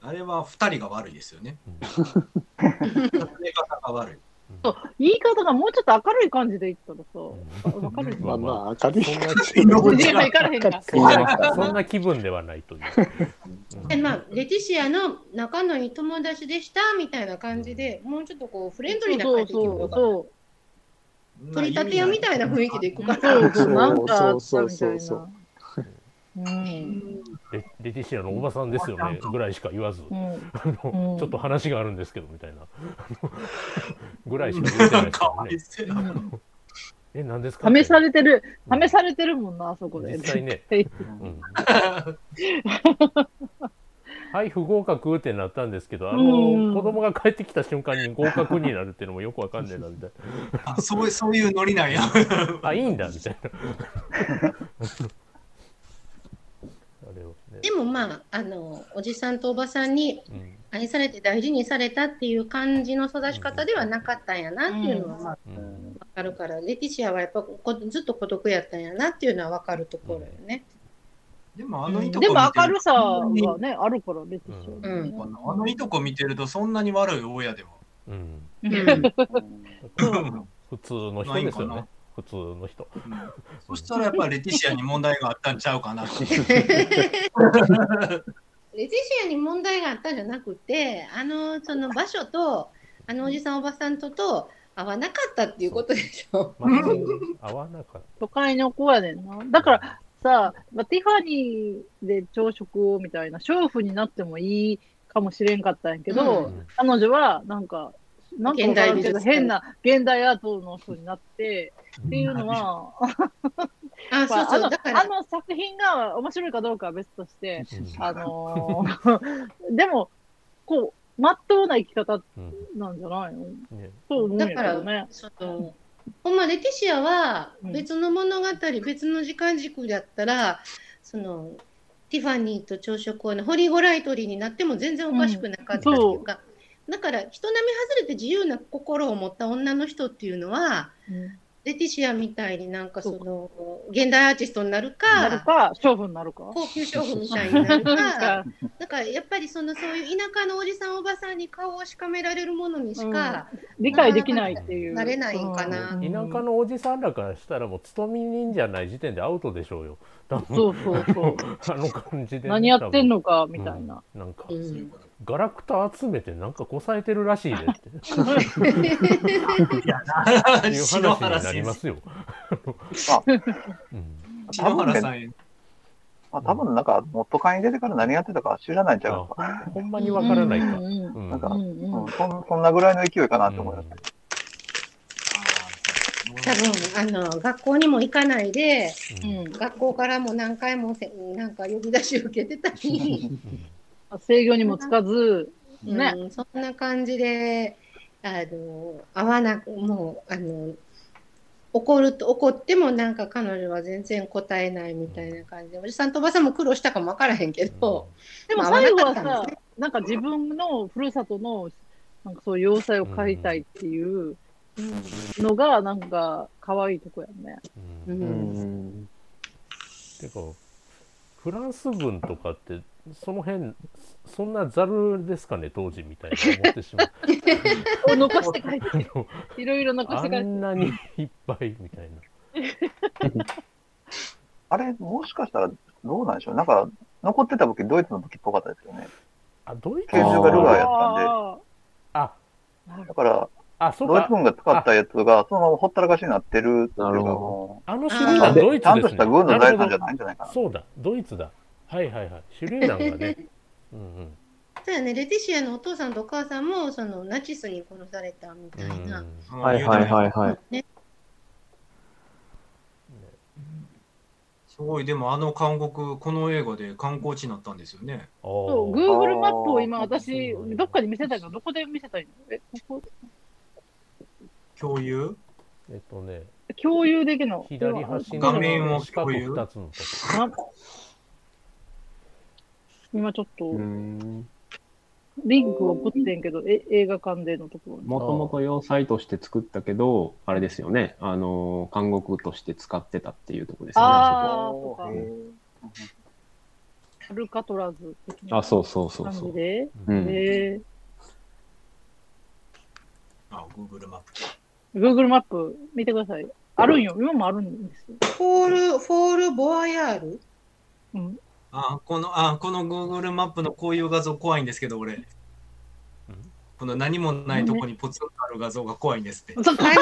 あれはふたりが悪いですよね、うん、言い方が悪いそう言い方がもうちょっと明るい感じで言ったらさ、うん、明るいまあまあ明るいそんな気分ではないという、うんまあ、レティシアの仲のいい友達でしたみたいな感じで、うん、もうちょっとこうフレンドリーな感じで行くとか取り立て屋みたいな雰囲気で行くからそうなんかあったみたいなうん、レ, レティシアのおばさんですよねぐらいしか言わず、うん、あの、うん、ちょっと話があるんですけどみたいなぐらいしか言ってないですよね、うん、え、何ですか試されてる、うん、試されてるもんなあそこで実際ね、うん、はい不合格ってなったんですけどあの、うん、子供が帰ってきた瞬間に合格になるっていうのもよくわかんねえなみたいなあ そ, うそういうノリなんやあいいんだみたいなでもまあ、あのおじさんとおばさんに愛されて大事にされたっていう感じの育ち方ではなかったんやなっていうのは、まあうん、分かるからレティシアはやっぱずっと孤独やったんやなっていうのは分かるところよね、うん、でもあのいとこ見てるとでも明るさはねあるからレティシア、うんうん、あのいとこ見てるとそんなに悪い親でも、うんうん、普通の人ですよね普通の人、うん、そしたらやっぱりレティシアに問題があったんちゃうかなってレティシアに問題があったんじゃなくてあのその場所とあのおじさんおばさんとと合わなかったっていうことでしょ、まあ、合わなかった都会の子やねんなだからさ、まあ、ティファニーで朝食をみたいな娼婦になってもいいかもしれんかったんやけど、うん、彼女はなんかなんか変な現代アートの人になってっていうのはあの作品が面白いかどうかは別としてあのー、でもこう真っ当な生き方なんじゃないの、うんね、そう思うんやけどねだから、うん、ほんまレティシアは別の物語、うん、別の時間軸だったらそのティファニーと朝食をホリーゴライトリーになっても全然おかしくなかったというか、うんだから人並み外れて自由な心を持った女の人っていうのは、うん、レティシアみたいになんかその現代アーティストになるか、なるか娼婦になるか高級娼婦みたいになるかだからやっぱりそのそういう田舎のおじさんおばさんに顔をしかめられるものにしか、うん、理解できないっていうなれないかな、うん、田舎のおじさんらからしたらもう勤め人じゃない時点でアウトでしょうよ多分そうそうそうあの感じで、ね、何やってんのかみたいな、うん、なんか、うんガラクタ集めてなんかこさえてるらしいでっていやないう話になりますよ。篠原さん、まあ、多分なんか元会に出てから何やってたか知らないんちゃうか、ほんまにわからないか、うん、なんか、うんうんうん、そん、そんなぐらいの勢いかなって思います、うんうん、多分あの学校にも行かないで、うん、学校からも何回もせなんか呼び出し受けてたり制御にもつかず、ね、うん、そんな感じであの会わなくもうあの怒ると怒ってもなんか彼女は全然答えないみたいな感じで、おじさんとおばさんも苦労したかもわからへんけど、でも最後はさ、まあ、なんか自分のふるさとのなんかそういう要塞を買いたいっていうのがなんか可愛いとこやね。うん。うん。てかフランス軍とかってその辺そんなザルですかね当時みたいな思ってしまうを残して帰っていろいろ残して帰ってあんなにいっぱいみたいなあれもしかしたらどうなんでしょう、なんか残ってた武器ドイツの武器っぽかったですよね。あドイツのルガーやったんで、あだからあそうかドイツ軍が使ったやつがそのままほったらかしになってるっていうか、あの手榴弾ドイツですね、ちゃんとした軍の財産じゃないんじゃないかな。そうだドイツだ、はいはいはい、手榴弾がねうん、うん、そうやね、レティシアのお父さんとお母さんもそのナチスに殺されたみたいな、うん、はいはいはいはい、ね、すごい。でもあの韓国この映画で観光地になったんですよね。そう Google マップを今私どっかに見せたいの、どこで見せたいの、えここ共有、えっとね共有できるの左端の画面を共有ふたつのとこ今ちょっとリンクを送ってんけど、え映画館でのところもともと要塞として作ったけど あ, あれですよね、あの監獄として使ってたっていうところですね。ああとかアルカトラズ的な感じで、あそうそうそうそう、へえ、あ Google マップ Google マップ見てください、あるんよ、今もあるんですよ。フォールフォールボアヤール、うん、あこのあこの Google マップのこういう画像怖いんですけど、俺この何もないとこにポツンとある画像が怖いんですって。そう怖い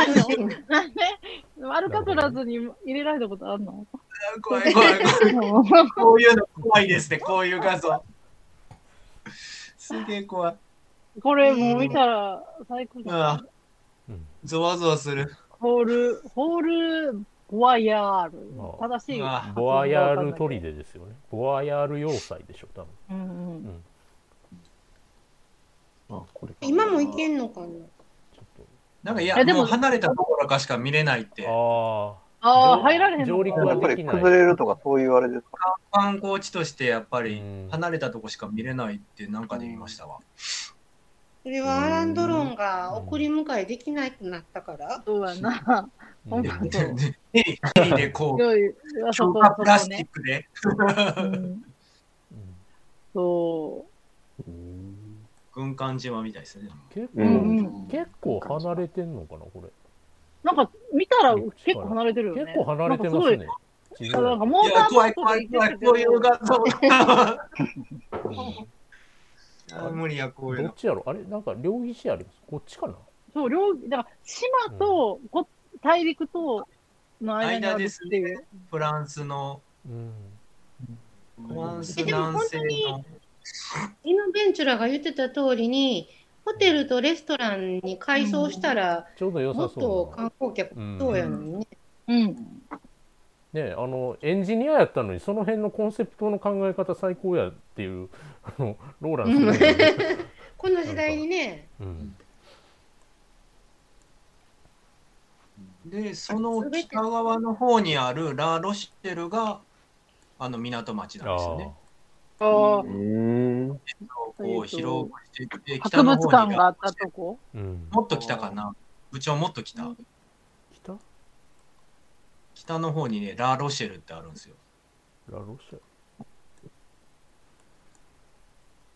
のアルカトラズに入れられたことあるの？怖い怖い怖いこういうの怖いですね、こういう画像すげえ怖い。これもう見たら最高だ、うん、ゾワゾワする。ホールホールボアヤール、正しいボアヤール砦ですよね。ボアヤール要塞でしょ多分、うんうんうん、あこれ今も行けんのかな、ちょっとなんかいやでももう離れたところからしか見れないって、ああ入られへんのかな、やっぱり崩れるとかそういうあれですか、観光地としてやっぱり離れたとこしか見れないってなんかで見ましたわ。それはアランドロンが送り迎えできなくなったから、うん、そうやな本当にヘリでこう消化プラスチックでうん、そう軍艦島みたいですね。結構、うん、結構離れてんのかなこれ、なんか見たら結構離れてるよね。結構離れてますね。なんかモーター怖い怖い怖いこういう画像無理やこういうのどっちやろ、あれなんか両岸あります、こっちかな。そう両だから島とこ、うん大陸との間にあるっていう、間ですね、フランスの、うん、フランス南西のイム・ベンチュラが言ってた通りにホテルとレストランに改装したら、うん、もっと観光客そうやのにね、うんうん、ねあのエンジニアやったのにその辺のコンセプトの考え方最高やっていうあのローランスこの時代にね、うんで、その北側の方にあるラ・ロシェルがあの港町なんですよね。ああ、うん、こう広くしていって、北の方に博物館があったとこ、うん、もっと北かな、部長もっと北、うん、北北の方にね、ラ・ロシェルってあるんですよ。ラ・ロシェル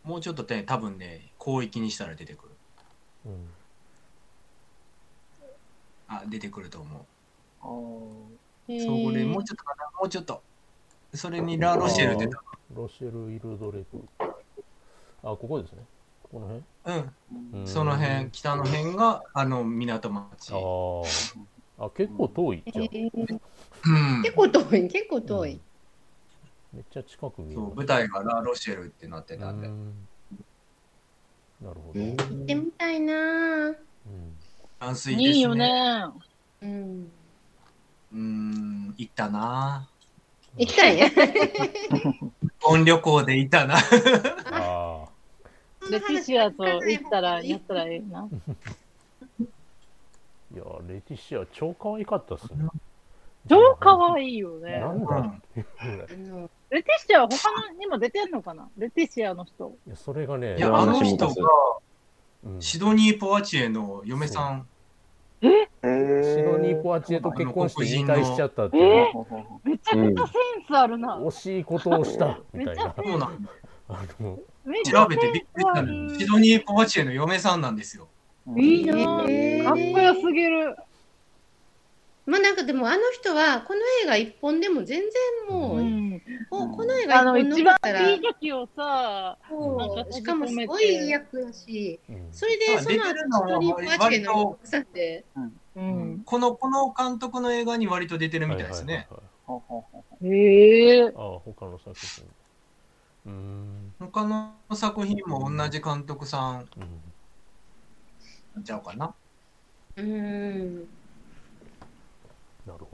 もうちょっとね、多分ね、広域にしたら出てくる、うん、あ出てくると思う。あそうこれもうちょっとかな、もうちょっとそれにラ・ロシェル出た。ロシェル・イルドレク。あここですね。この辺。うん。うんその辺北の辺があの港町。ああ結構遠いじゃん。うん、結構遠い結構遠い。めっちゃ近く見える。舞台がラ・ロシェルってなってたんで。なるほど。行ってみたいなぁ。淡水ですね。いいよね。うん。うん、行ったなぁ。行きたいね。日本旅行で行ったなぁ。レティシアと行ったら、やったらいいな。いや、レティシア超可愛かったっすね。超可愛いよね。なんだってレティシアは他にも出てんのかな？レティシアの人。いや、それがね。いや、あの人がシドニー・ポワチエの嫁さん。え？シドニー・ポワチエと結婚して引退しちゃったっていう。めちゃくちゃセンスあるな。惜しいことをしたみたいな。そうなんだ。あの調べてびっくりしたの。シドニー・ポワチエの嫁さんなんですよ。いいな。かっこよすぎる。まあなんかでもあの人はこの映画一本でも全然もう、うん、こ, この映画一本残ったら、うん、あの一番いい時をさ、しかもすごいいい役だし、うん、それでその後シドニー・ポワチエの奥さんって、うん、このこの監督の映画に割と出てるみたいですね。へえ。あ、他の作品、うーん、他の作品も同じ監督さん、うん、ちゃうかな。うーん。なるほ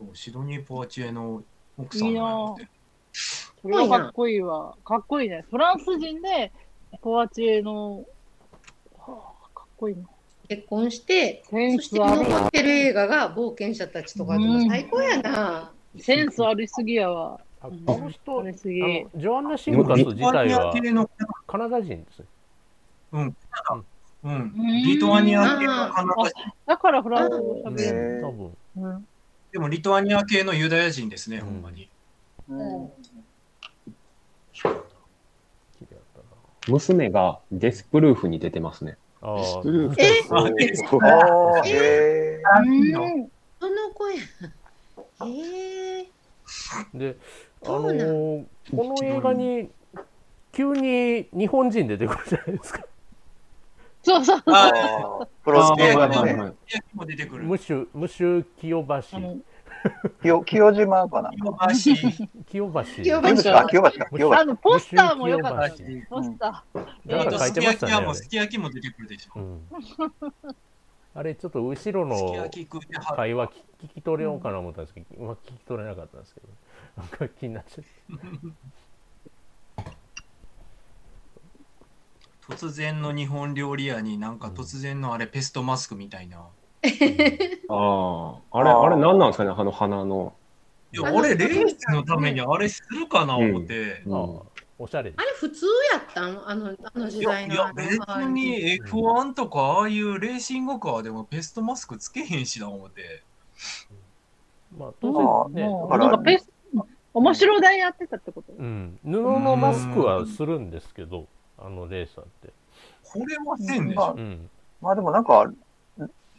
ど。そう、シドニー・ポワチエの奥さんなんで。それはかっこいいわ。かっこいいね。フランス人でポワチエの、はあ、かっこいいな。結婚して、そして残ってる映画が冒険者たちとかでも最高やな。センスありすぎやわ。あ、この人、あのジョアンナ・シンカス自体はカナダ人です。うん。うん、リトアニア系のカナダ人だからフランス語喋れる、多分、うん、でもリトアニア系のユダヤ人ですね、うん、ほんまに、うん、娘がデスプルーフに出てますね。あデスプルーフえー、デスプルーフえー、うん、その子やえー、で、あのー、この映画に急に日本人出てくるじゃないですか。そうそうそう。プロスケーターのムシュムシュ清橋。清島かな。清橋。清橋。あ、清橋。あのポスターも良かったですね。ポスター。えっとすき焼きもすき焼きも出てくるでしょ。うん、あれちょっと後ろの会話聞き取れようかなと思ったんですけど、うん、聞き取れなかったんですけど、なんか気になっちゃって。突然の日本料理屋になんか突然のあれペストマスクみたいな、うん、ああ、あれあれ何なんですかね、あの鼻の。いや、俺レースのためにあれするかな思って、うんうん、あ, おしゃれあれ普通やったんあのあの時代の。いや、別に エフワン とかああいうレーシングカーでもペストマスクつけへんしな思って、うん、まあ当然ね、なんかペス面白台やってたってこと、うん、布のマスクはするんですけど、あのレーサーってこれはせんでしょ、まあうん、まあでもなんか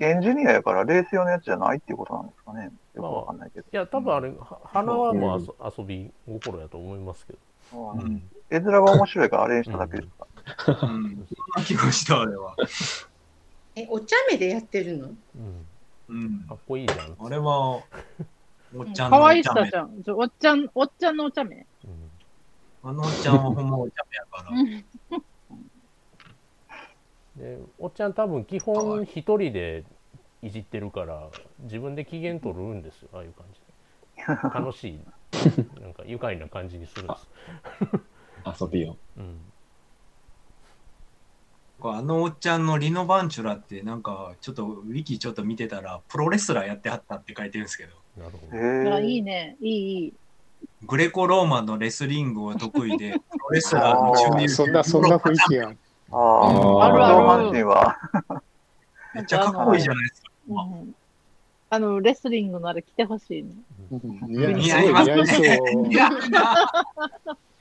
エンジニアやからレース用のやつじゃないっていうことなんですかね、まあ、よくわかんないけど。いや多分あれ、うん、花はもう遊び心やと思いますけど、うん、絵面が面白いからアレンしただけですか、うんうん、気がしたあれはえ、お茶目でやってるの、うんうん、かっこいいじゃんあれは。おっちゃんのお茶目、かわいさじゃん、おっちゃん、おっちゃんのお茶目、うんあのおっちゃんはほんまお茶目やからでおっちゃん多分基本一人でいじってるから自分で機嫌取るんですよ、ああいう感じで楽しいなんか愉快な感じにするんです遊びを、うん、あのおっちゃんのリノバンチュラってなんかちょっとウィキちょっと見てたらプロレスラーやってはったって書いてるんですけど。なるほど、えー、いいね、いいいい。グレコローマンのレスリングは得意で、プロレスラーの中流。そんなそんな雰囲気やん。ああ、あるある。はめっちゃかっこいいじゃないですか。あの、うん、あのレスリングのあれ着てほしいね。似合いますね。似合うな。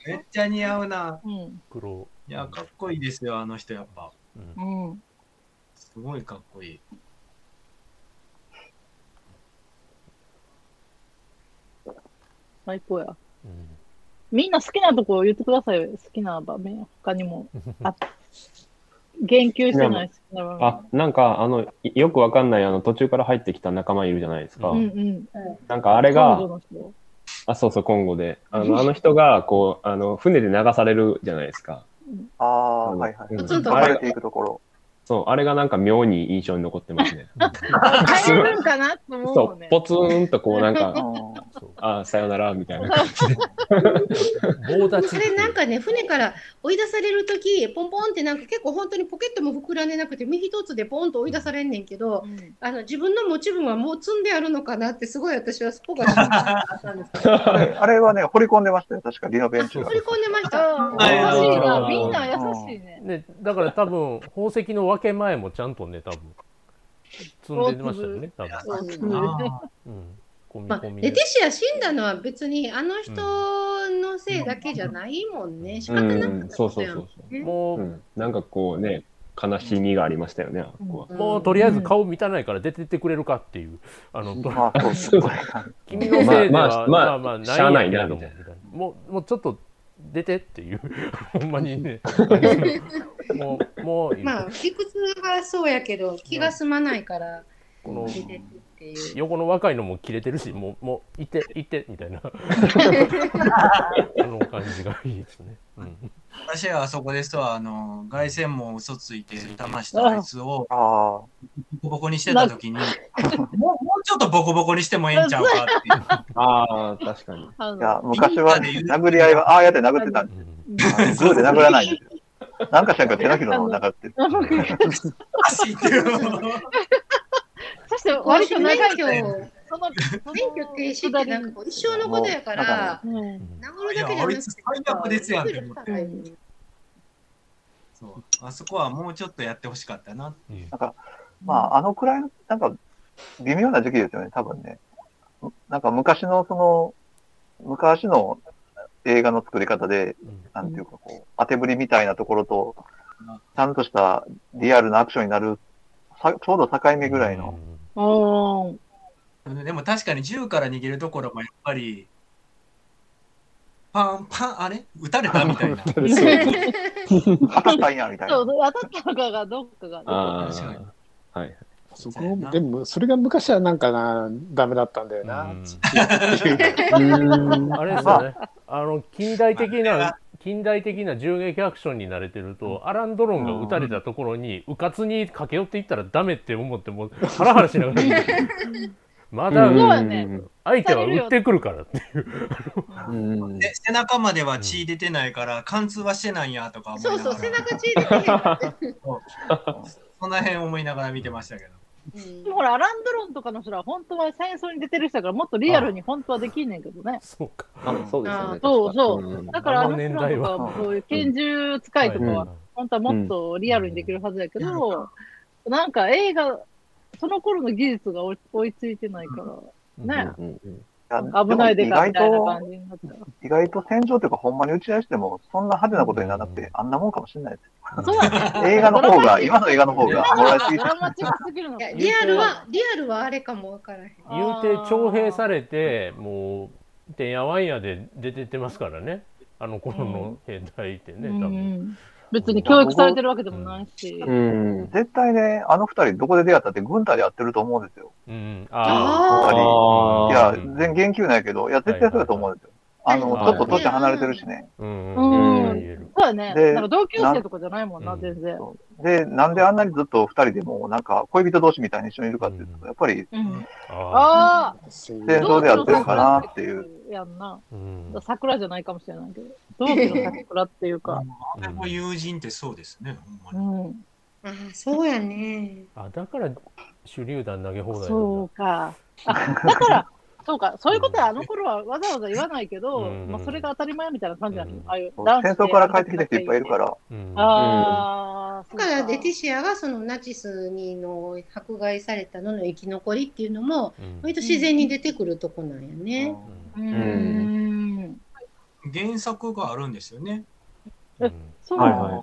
めっちゃ似合うな。うん、黒。いやかっこいいですよあの人やっぱ。うん。すごいかっこいい。最高や、うん、みんな好きなとこ言ってくださいよ。好きな場面他にもあ言及してない好きな場面。あ、なんかあのよくわかんないあの途中から入ってきた仲間いるじゃないですか、うんうん、なんかあれがあ、そうそう、コンゴで。あの、あの人が、こう、あの、船で流されるじゃないですか。ああ、はいはい。うん、ちょっと流れていくところ。そう、あれがなんか妙に印象に残ってますね。帰れるんかなと思うよね。そう、ポツンとこうなんか、ああ、さよならみたいな感じで。棒立ち。それなんかね、船から追い出されるとき、ポンポンってなんか結構本当にポケットも膨らんでなくて、身一つでポンと追い出されんねんけど、うん、あの自分の持ち分はもう積んであるのかなって、すごい私はスポがしなかったんですけど。あれはね、掘り込んでましたよ、確かリノベンチュー。掘り込んでました。優しいな、みんな優しいね。ね、だから多分、宝石の分け前もちゃんとね、多分積んでましたよね、多分。レテシア死んだのは別にあの人のせいだけじゃないもんね、うん、仕方なかったことやもんね。もう、うん、なんかこうね、悲しみがありましたよね、あそこは。もうとりあえず顔見たないから出てってくれるかっていう、あの、君のせいではまあまあないんやけども、もう、もうちょっと出てっていう、ほんまにね。もうもうまあ理屈はそうやけど気が済まないからこの横の若いのも切れてるしもうもういていてみたいなこの感じがいいですね。うん、私はあそこですわあの凱旋門を嘘ついて騙したあいつをボコボコにしてた時にもうもうちょっとボコボコにしてもええんちゃうかっていう。ああ確かに。いや昔は、ね、殴り合いはああやって殴ってたんです。グーで殴らないんですよ。なんかしなきゃ手だけの中って足っていうそして割と長いけど免許停止ってなんか一生のことやから治るだけじゃなくて最悪ですやんって思って、うん、そうあそこはもうちょっとやってほしかったなっていうなんかまああのくらいのなんか微妙な時期ですよね多分ねなんか昔のその昔の映画の作り方で、なんていうかこう、当てぶりみたいなところと、ちゃんとしたリアルなアクションになる、ちょうど境目ぐらいの。でも確かに銃から逃げるところもやっぱり、パンパン、あれ撃たれたみたいな。当たったんや、みたいな。そう、当たったのかがどっかが。確かに。はいはい。そこでもそれが昔はなんかなダメだったんだよな。あれですよね。あの近代的な近代的な銃撃アクションに慣れてると、うん、アラン・ドロンが撃たれたところにうかつに駆け寄っていったらダメって思ってもハラハラしながらまだ相手は撃ってくるからっていう。うんで背中までは血出てないから貫通はしてないやとか思いながら。そうそう背中血出てないから。その辺思いながら見てましたけど。うん、でもほらアランドロンとかの人は本当は戦争に出てる人だからもっとリアルに本当はできんねんけどね。そうか。あ、そうですよね。そうそう。だからあの年代はそういう拳銃使いとかは本当はもっとリアルにできるはずだけど、なんか映画その頃の技術が追いついてないからね。うんうんうん危ないでかみたいな感じになっちゃう。意外と戦場というかほんまに打ち合いしてもそんな派手なことにならなくてあんなもんかもしれないです。そうだね、映画の方が今の映画の方がもらいすぎて。リアルはリアルはあれかもわからへん。言うて徴兵されてもうてんやわんやで出てってますからね。あの頃の兵隊ってね、うん、多分、うん、別に教育されてるわけでもないし。うんうん、絶対ねあの二人どこで出会ったって軍隊でやってると思うんですよ。うん、ああいや全言及ないけどいや絶対そうだと思うんですよ、はいはい、あの、はい、ちょっと年離れてるしねうん、うんうん、そうだねなんか同級生とかじゃないもんな全然でなんであんなにずっとふたりでもなんか恋人同士みたいに一緒にいるかっていうとやっぱり、うん、ああ戦争でやってるかなっていうやんな、うん、桜じゃないかもしれないけど同期の桜っていうかあれも友人ってそうですねほんまに、うんああそうやねあだから手榴弾投げ放題そうかあだからそうかそういうことはあの頃はわざわざ言わないけど、うんまあ、それが当たり前みたいな感じだね、うん、ああいう戦争から帰ってきた人いっぱいいるから、うん、ああだからレティシアがそのナチスにの迫害されたのの生き残りっていうのも、うん、割と自然に出てくるとこなんやね、うんうんうんうん、原作があるんですよね、うん、えそうなの、はいはい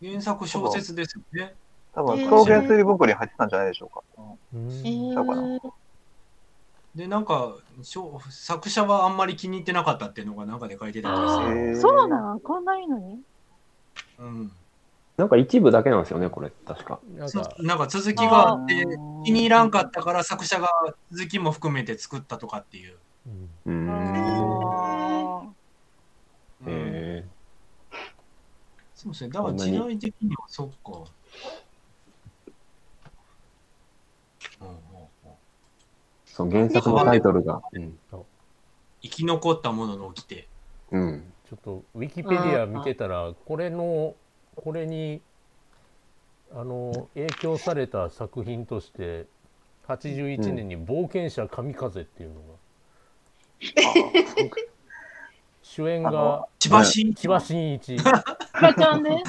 原作小説ですよね。多分草原推理文庫に入ってたんじゃないでしょうか。うん、だからでなんか作者はあんまり気に入ってなかったっていうのが中で書いてたんですよ。そうなんこんないいのに。うん。なんか一部だけなんですよねこれ確か。なんか、なんか続きがあって気に入らんかったから作者が続きも含めて作ったとかっていう。うん。うんえー、そうですね。だから時代的にはそっか。その原作のタイトルが、うん、生き残ったものの掟、うん、ちょっとウィキペディア見てたらこれのこれにあの影響された作品としてはちじゅういちねんに冒険者神風っていうのが、うん、主演が千葉真一バちゃんね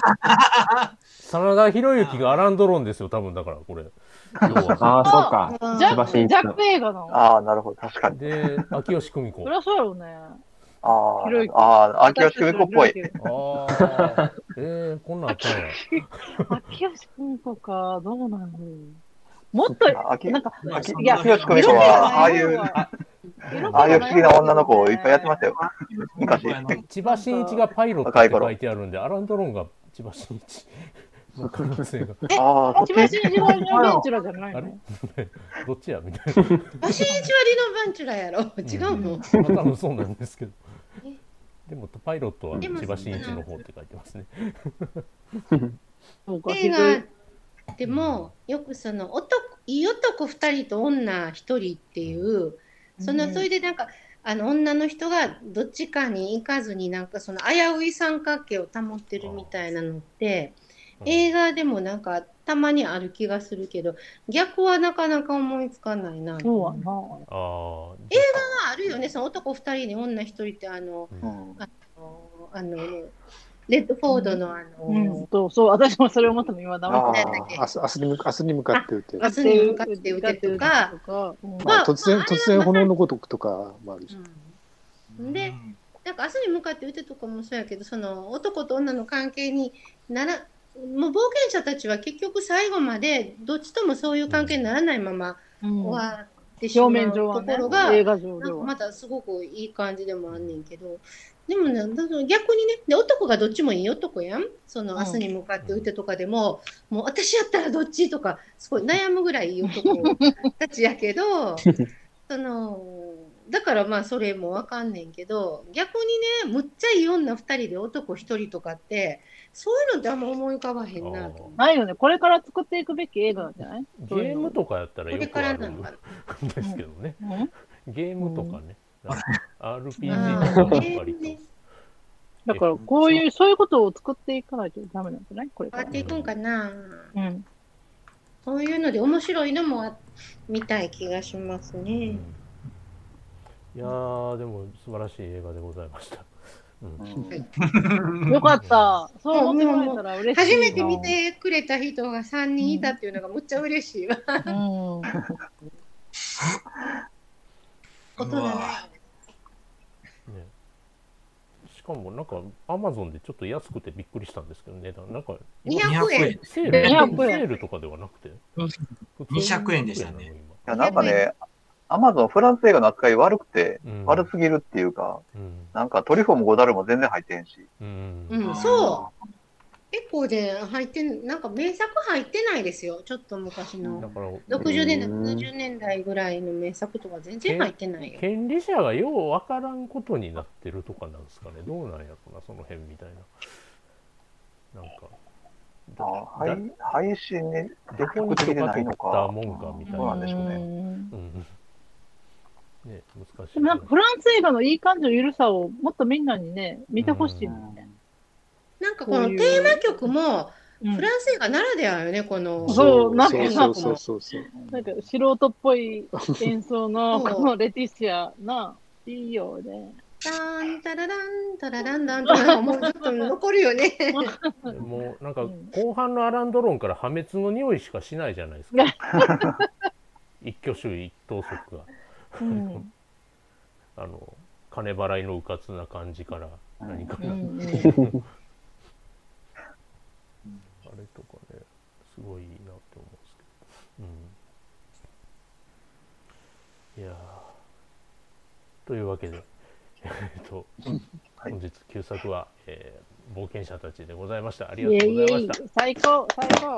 真田広之がアランドロンですよ多分だからこれああそうかジャック映画のああなるほど確かにで秋吉久美子そりゃそうやろうねあああ秋吉久美子っぽいあえー、こんなんあったんや秋吉久美子かどうなんだろうもっとなんか秋吉久美子はああいうああいう不思議な女の子をいっぱいやってましたよ昔千葉真一がパイロットって書いてあるんでアランドロンが千葉真一の可能性がえ、あ千葉真一はリノ・ベンチュラじゃないのどっちやみたいな千葉真一はリノ・ベンチュラやろ違うの、うん、多分そうなんですけどでもパイロットは千葉真一の方って書いてますね映画でもよくその男いい男ふたりと女ひとりっていう、うん、そのそれでなんかあの女の人がどっちかに行かずになんかその危うい三角形を保ってるみたいなのって映画でもなんかたまにある気がするけど逆はなかなか思いつかないな。そうはな。あ映画はあるよねその男ふたりに女ひとりってあの、うん、あのあのレッドフォードのあの、うんうん、そうそう私もそれ思ったの今だもんね。明日に明日に向かって打てる。明日に向かって打てるとか、うんまあ、突然、まあ、突然炎のごとくとかもあるし。うん、でなんか明日に向かって打てるとかもそうやけどその男と女の関係にならもう冒険者たちは結局最後までどっちともそういう関係にならないまま終わってしまうところがまたすごくいい感じでもあんねんけどでも、ね、逆にねで男がどっちもいい男やんその明日に向かって打てとかでも、うん、もう私やったらどっちとかすごい悩むぐらいいい男たちやけどそのだからまあそれもわかんねんけど逆にねむっちゃいい女ふたりで男ひとりとかってそういうのってあんま思い浮かばへんなとないよねこれから作っていくべき映画なんじゃないゲームとかやったらよくあるんですけどね、うん、ゲームとかね、うん、アールピージー とかやっぱり、ね、だからこういうそういうことを作っていかないとダメなんじゃないこれからやっていくんかな、うん、そういうので面白いのも見たい気がしますね、うんいやーでも素晴らしい映画でございました、うん、よかったそう思ってもらえたら嬉しい初めて見てくれた人がさんにんいたっていうのがむっちゃ嬉しいわ、うん、ことだね、ねしかもなんか Amazon でちょっと安くてびっくりしたんですけどねなんかにひゃくえんセール、にひゃくえんセールとかではなくてにひゃくえんでしたねいやなんかねアマゾンフランス映画の扱い悪くて、うん、悪すぎるっていうか、うん、なんかトリュフもゴダールも全然入ってへんし、うんうん、そう結構で入ってなんか名作入ってないですよちょっと昔のろくじゅうねんだいきゅうじゅうねんだいぐらいの名作とか全然入ってないよ権利者がようわからんことになってるとかなんですかねどうなんやろなその辺みたいななんかあ配, 配信にどこに出ないのかどこにとか撮ったもんかみたいなそうなんでしょうね、うんね、難しいでもなんかフランス映画のいい感じの緩さをもっとみんなにね見てほしいもんね、うん、なんかこのテーマ曲もフランス映画ならではよね、うん、このそうなんか素人っぽい演奏のこのレティシアないいよねダンタラランタラランダンともうちょっと残るよねもうなんか後半のアランドロンから破滅の匂いしかしないじゃないですか一挙手一投足がうん、あの金払いのうかつな感じから何かな、うんうん、あれとかねすごいいいなって思うんですけど、うん、いやというわけで、えーとはい、本日きゅうさくは、えー、冒険者たちでございましたありがとうございましたイエイ最高最高